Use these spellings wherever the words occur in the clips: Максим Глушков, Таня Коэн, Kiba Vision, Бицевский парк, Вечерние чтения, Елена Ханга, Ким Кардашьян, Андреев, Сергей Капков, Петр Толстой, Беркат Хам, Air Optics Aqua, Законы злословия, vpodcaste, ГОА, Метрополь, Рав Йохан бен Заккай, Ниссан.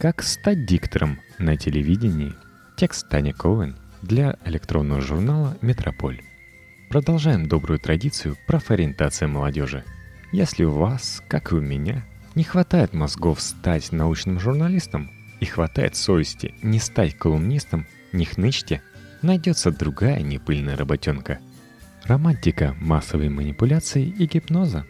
«Как стать диктором на телевидении». Текст Таня Коэн для электронного журнала «Метрополь». Продолжаем добрую традицию профориентации молодежи. Если у вас, как и у меня, не хватает мозгов стать научным журналистом и хватает совести не стать колумнистом, не хнычьте, найдется другая непыльная работенка. Романтика массовой манипуляции и гипноза.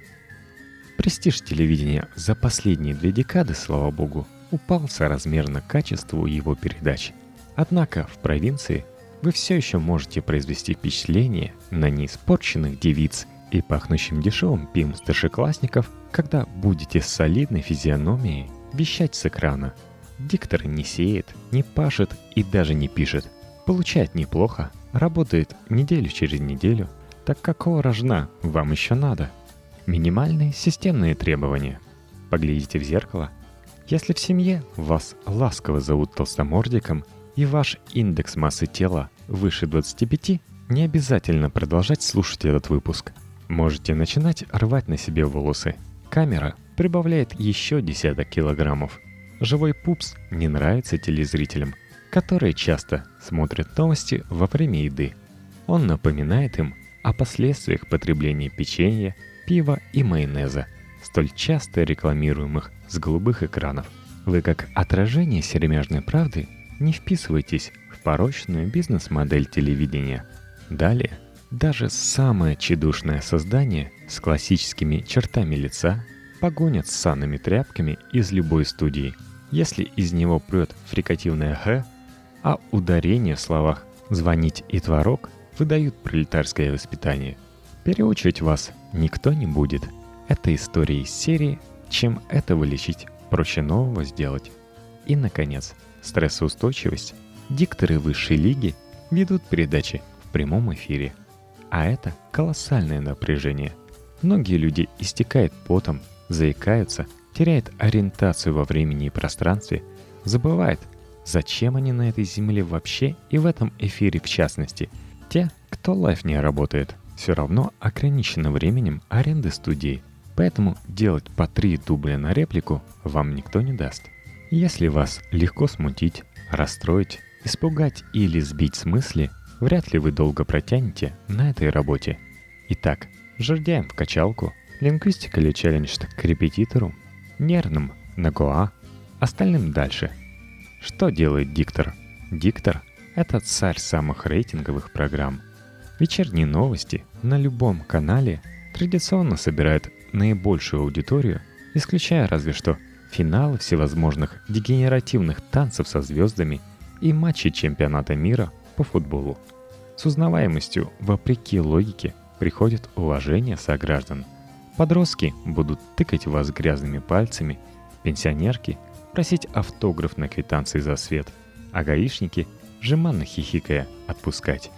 Престиж телевидения за последние 2 декады, слава богу, упал соразмерно качеству его передач. Однако в провинции вы все еще можете произвести впечатление на неиспорченных девиц и пахнущим дешевым пивом старшеклассников, когда будете с солидной физиономией вещать с экрана. Диктор не сеет, не пашет и даже не пишет. Получает неплохо, работает неделю через неделю. Так какого рожна вам еще надо? Минимальные системные требования. Поглядите в зеркало. Если в семье вас ласково зовут толстомордиком и ваш индекс массы тела выше 25, не обязательно продолжать слушать этот выпуск. Можете начинать рвать на себе волосы. Камера прибавляет еще десяток килограммов. Живой пупс не нравится телезрителям, которые часто смотрят новости во время еды. Он напоминает им о последствиях потребления печенья, пива и майонеза, столь часто рекламируемых с голубых экранов. Вы, как отражение сермяжной правды, не вписываетесь в порочную бизнес-модель телевидения. Далее, даже самое тщедушное создание с классическими чертами лица погонят с ссаными тряпками из любой студии, если из него прет фрикативное «х», а ударение в словах «звонить» и «творог» выдают пролетарское воспитание. Переучивать вас никто не будет. Это история из серии «Чем этого лечить? Проще нового сделать». И, наконец, стрессоустойчивость. Дикторы высшей лиги ведут передачи в прямом эфире. А это колоссальное напряжение. Многие люди истекают потом, заикаются, теряет ориентацию во времени и пространстве, забывает, зачем они на этой земле вообще и в этом эфире в частности. Те, кто лайв не работает, все равно ограничены временем аренды студии, поэтому делать по 3 дубля на реплику вам никто не даст. Если вас легко смутить, расстроить, испугать или сбить с мысли, вряд ли вы долго протянете на этой работе. Итак, жердяем в качалку, лингвистика или челлендж к репетитору, нервным на ГОА, остальным дальше. Что делает диктор? Диктор – это царь самых рейтинговых программ. Вечерние новости на любом канале традиционно собирают наибольшую аудиторию, исключая разве что финалы всевозможных дегенеративных танцев со звездами и матчи чемпионата мира по футболу. С узнаваемостью, вопреки логике, приходит уважение сограждан. Подростки будут тыкать вас грязными пальцами, пенсионерки просить автограф на квитанции за свет, а гаишники, жеманно хихикая, отпускать.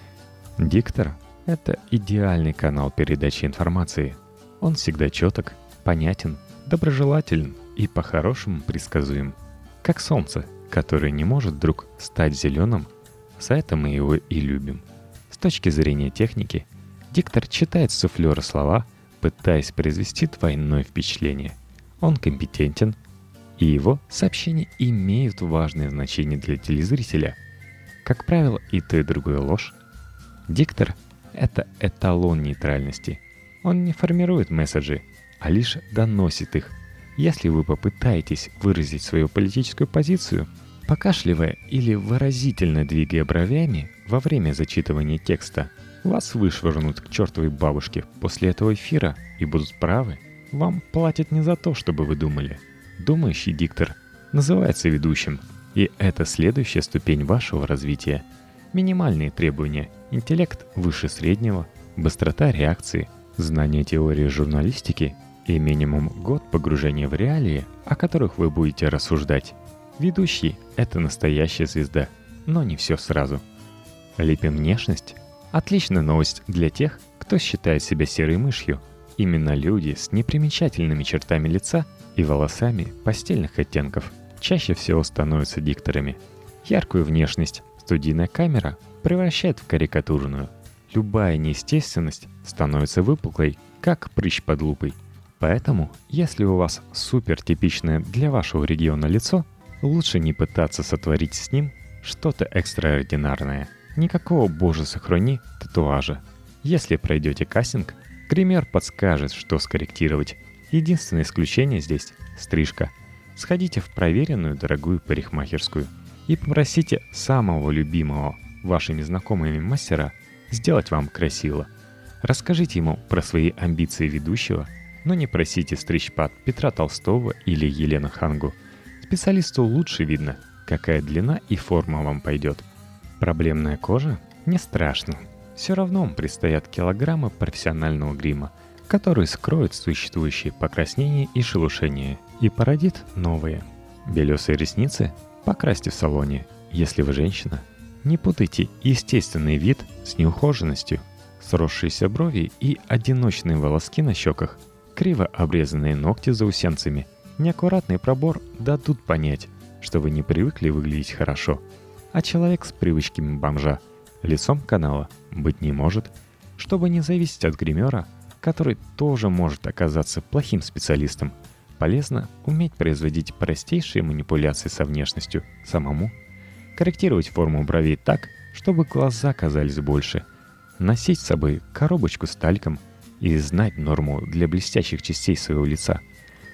Диктор – это идеальный канал передачи информации. Он всегда четок, понятен, доброжелателен и по-хорошему предсказуем. Как солнце, которое не может вдруг стать зеленым, за это мы его и любим. С точки зрения техники, диктор читает с суфлера слова, пытаясь произвести двойное впечатление. Он компетентен, и его сообщения имеют важное значение для телезрителя. Как правило, и то, и другое ложь. Диктор – это эталон нейтральности. Он не формирует месседжи, а лишь доносит их. Если вы попытаетесь выразить свою политическую позицию, покашливая или выразительно двигая бровями во время зачитывания текста, вас вышвырнут к чертовой бабушке после этого эфира и будут правы. Вам платят не за то, чтобы вы думали. Думающий диктор называется ведущим, и это следующая ступень вашего развития. Минимальные требования: интеллект выше среднего, быстрота реакции, знание теории журналистики и минимум год погружения в реалии, о которых вы будете рассуждать. Ведущий – это настоящая звезда, но не все сразу. Лепим внешность. Отличная новость для тех, кто считает себя серой мышью. Именно люди с непримечательными чертами лица и волосами пастельных оттенков чаще всего становятся дикторами. Яркую внешность студийная камера превращает в карикатурную. Любая неестественность становится выпуклой, как прыщ под лупой. Поэтому, если у вас супертипичное для вашего региона лицо, лучше не пытаться сотворить с ним что-то экстраординарное. Никакого, боже сохрани, татуажа. Если пройдете кастинг, гример подскажет, что скорректировать. Единственное исключение здесь – стрижка. Сходите в проверенную дорогую парикмахерскую и попросите самого любимого вашими знакомыми мастера сделать вам красиво. Расскажите ему про свои амбиции ведущего, но не просите стричь под Петра Толстого или Елену Хангу. Специалисту лучше видно, какая длина и форма вам пойдет. Проблемная кожа? Не страшно. Все равно предстоят килограммы профессионального грима, который скроет существующие покраснения и шелушения и породит новые. Белесые ресницы покрасьте в салоне, если вы женщина. Не путайте естественный вид с неухоженностью. Сросшиеся брови и одиночные волоски на щеках, криво обрезанные ногти заусенцами, неаккуратный пробор дадут понять, что вы не привыкли выглядеть хорошо. А человек с привычками бомжа лицом канала быть не может. Чтобы не зависеть от гримера, который тоже может оказаться плохим специалистом, полезно уметь производить простейшие манипуляции со внешностью самому, корректировать форму бровей так, чтобы глаза казались больше, носить с собой коробочку с тальком и знать норму для блестящих частей своего лица,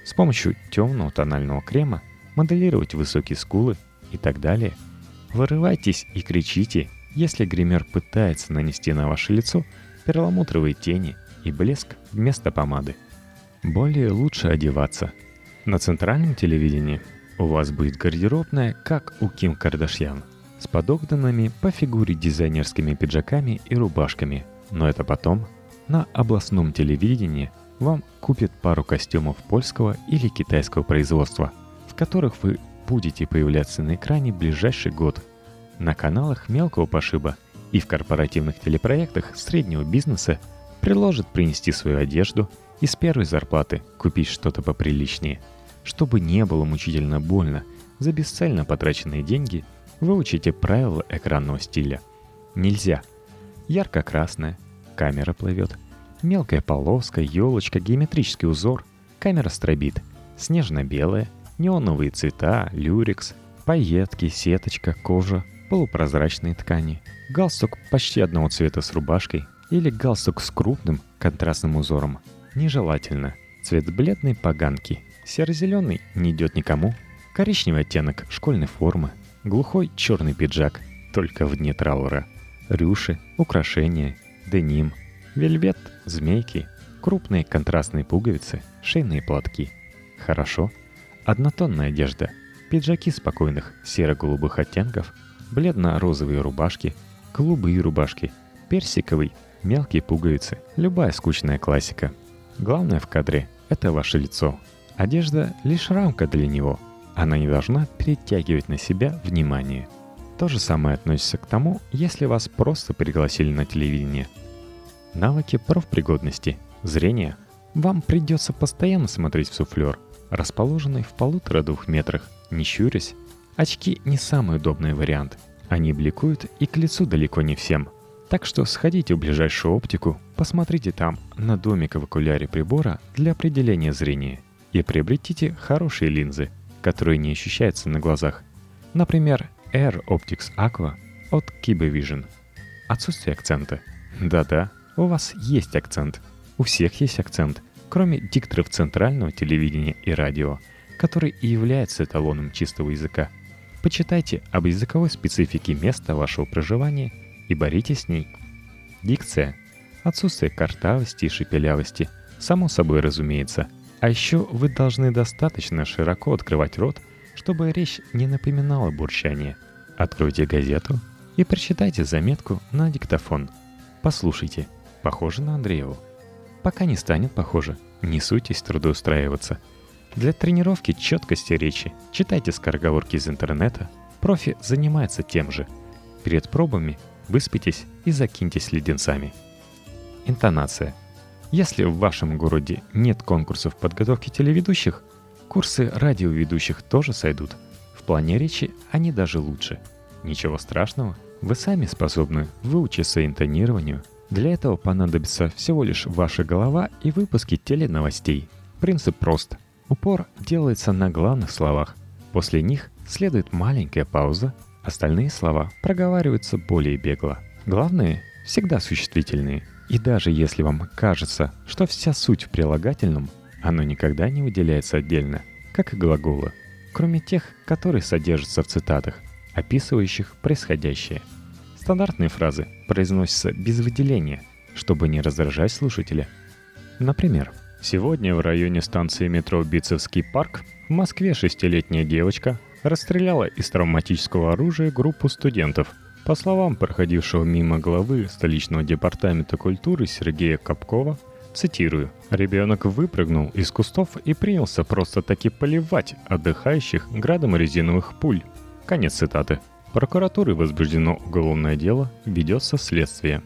с помощью темного тонального крема моделировать высокие скулы и так далее. Вырывайтесь и кричите, если гример пытается нанести на ваше лицо перламутровые тени и блеск вместо помады. Более лучше одеваться. На центральном телевидении у вас будет гардеробная, как у Ким Кардашьян, с подогнанными по фигуре дизайнерскими пиджаками и рубашками. Но это потом. На областном телевидении вам купят пару костюмов польского или китайского производства, в которых вы будете появляться на экране ближайший год. На каналах мелкого пошиба и в корпоративных телепроектах среднего бизнеса предложат принести свою одежду и с первой зарплаты купить что-то поприличнее, чтобы не было мучительно больно за бесцельно потраченные деньги. Выучите правила экранного стиля. Нельзя. Ярко-красная, камера плывет. Мелкая полоска, елочка, геометрический узор, камера стробит. Снежно-белая, неоновые цвета, люрекс, пайетки, сеточка, кожа, полупрозрачные ткани. Галстук почти одного цвета с рубашкой или галстук с крупным контрастным узором. Нежелательно. Цвет бледной поганки. Серо-зеленый не идет никому. Коричневый оттенок школьной формы. Глухой черный пиджак, только вне траура. Рюши, украшения, деним, вельвет, змейки, крупные контрастные пуговицы, шейные платки. Хорошо. Однотонная одежда. Пиджаки спокойных серо-голубых оттенков, бледно-розовые рубашки, голубые рубашки, персиковый, мелкие пуговицы. Любая скучная классика. Главное в кадре – это ваше лицо. Одежда – лишь рамка для него. Она не должна перетягивать на себя внимание. То же самое относится к тому, если вас просто пригласили на телевидение. Навыки профпригодности, зрение. Вам придется постоянно смотреть в суфлер, расположенный в 1,5-2 метрах, не щурясь. Очки не самый удобный вариант. Они бликуют и к лицу далеко не всем. Так что сходите в ближайшую оптику, посмотрите там на домик в окуляре прибора для определения зрения и приобретите хорошие линзы, которые не ощущаются на глазах. Например, Air Optics Aqua от Kiba Vision. Отсутствие акцента. Да-да, у вас есть акцент. У всех есть акцент, кроме дикторов центрального телевидения и радио, который и является эталоном чистого языка. Почитайте об языковой специфике места вашего проживания и боритесь с ней. Дикция. Отсутствие картавости и шепелявости. Само собой разумеется. А еще вы должны достаточно широко открывать рот, чтобы речь не напоминала бурчание. Откройте газету и прочитайте заметку на диктофон. Послушайте, похоже на Андрееву. Пока не станет похоже, не суйтесь трудоустраиваться. Для тренировки четкости речи читайте скороговорки из интернета, профи занимается тем же. Перед пробами выспитесь и закиньтесь леденцами. Интонация. Если в вашем городе нет конкурсов подготовки телеведущих, курсы радиоведущих тоже сойдут. В плане речи они даже лучше. Ничего страшного, вы сами способны выучиться интонированию. Для этого понадобится всего лишь ваша голова и выпуски теленовостей. Принцип прост. Упор делается на главных словах, После них следует маленькая пауза, остальные слова проговариваются более бегло. Главные всегда существительные. И даже если вам кажется, что вся суть в прилагательном, оно никогда не выделяется отдельно, как и глаголы, кроме тех, которые содержатся в цитатах, описывающих происходящее. Стандартные фразы произносятся без выделения, чтобы не раздражать слушателя. Например, сегодня в районе станции метро «Бицевский парк» в Москве 6-летняя девочка расстреляла из травматического оружия группу студентов. По словам проходившего мимо главы столичного департамента культуры Сергея Капкова, цитирую, «Ребенок выпрыгнул из кустов и принялся просто-таки поливать отдыхающих градом резиновых пуль». Конец цитаты. Прокуратурой возбуждено уголовное дело, ведется следствие.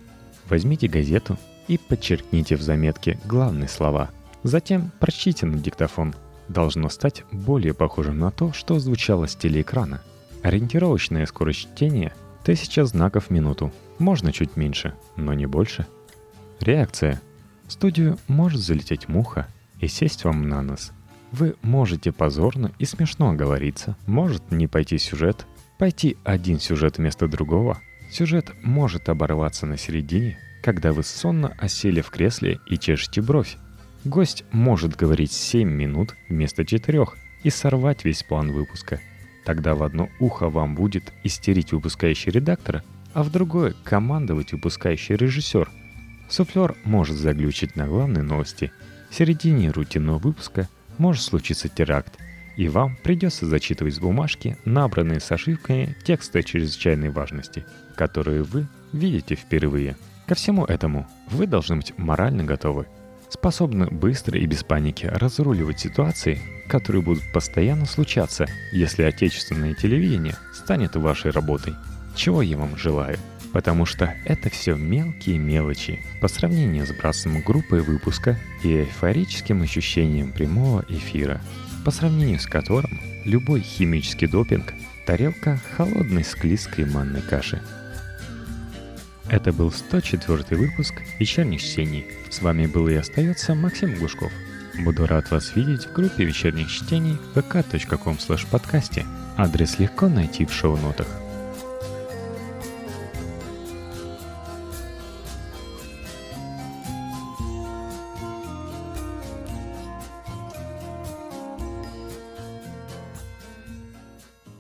Возьмите газету и подчеркните в заметке главные слова. Затем прочтите на диктофон. Должно стать более похожим на то, что звучало с телеэкрана. Ориентировочная скорость чтения – 1000 знаков в минуту. Можно чуть меньше, но не больше. Реакция. В студию может залететь муха и сесть вам на нос. Вы можете позорно и смешно оговориться. Может не пойти сюжет. Пойти один сюжет вместо другого. Сюжет может оборваться на середине, когда вы сонно осели в кресле и чешете бровь. Гость может говорить 7 минут вместо 4 и сорвать весь план выпуска. Тогда в одно ухо вам будет истерить выпускающий редактор, а в другое – командовать выпускающий режиссер. Суфлер может заглючить на главной новости. В середине рутинного выпуска может случиться теракт, и вам придется зачитывать с бумажки, набранные с ошибками текста чрезвычайной важности, которые вы видите впервые. Ко всему этому вы должны быть морально готовы, способны быстро и без паники разруливать ситуации, которые будут постоянно случаться, если отечественное телевидение станет вашей работой. Чего я вам желаю, потому что это все мелкие мелочи по сравнению с братством группы выпуска и эйфорическим ощущением прямого эфира, по сравнению с которым любой химический допинг – тарелка холодной склизкой манной каши. Это был 104-й выпуск «Вечерних чтений». С вами был и остается Максим Глушков. Буду рад вас видеть в группе «Вечерних чтений» vk.com/подкасте. Адрес легко найти в шоу-нотах.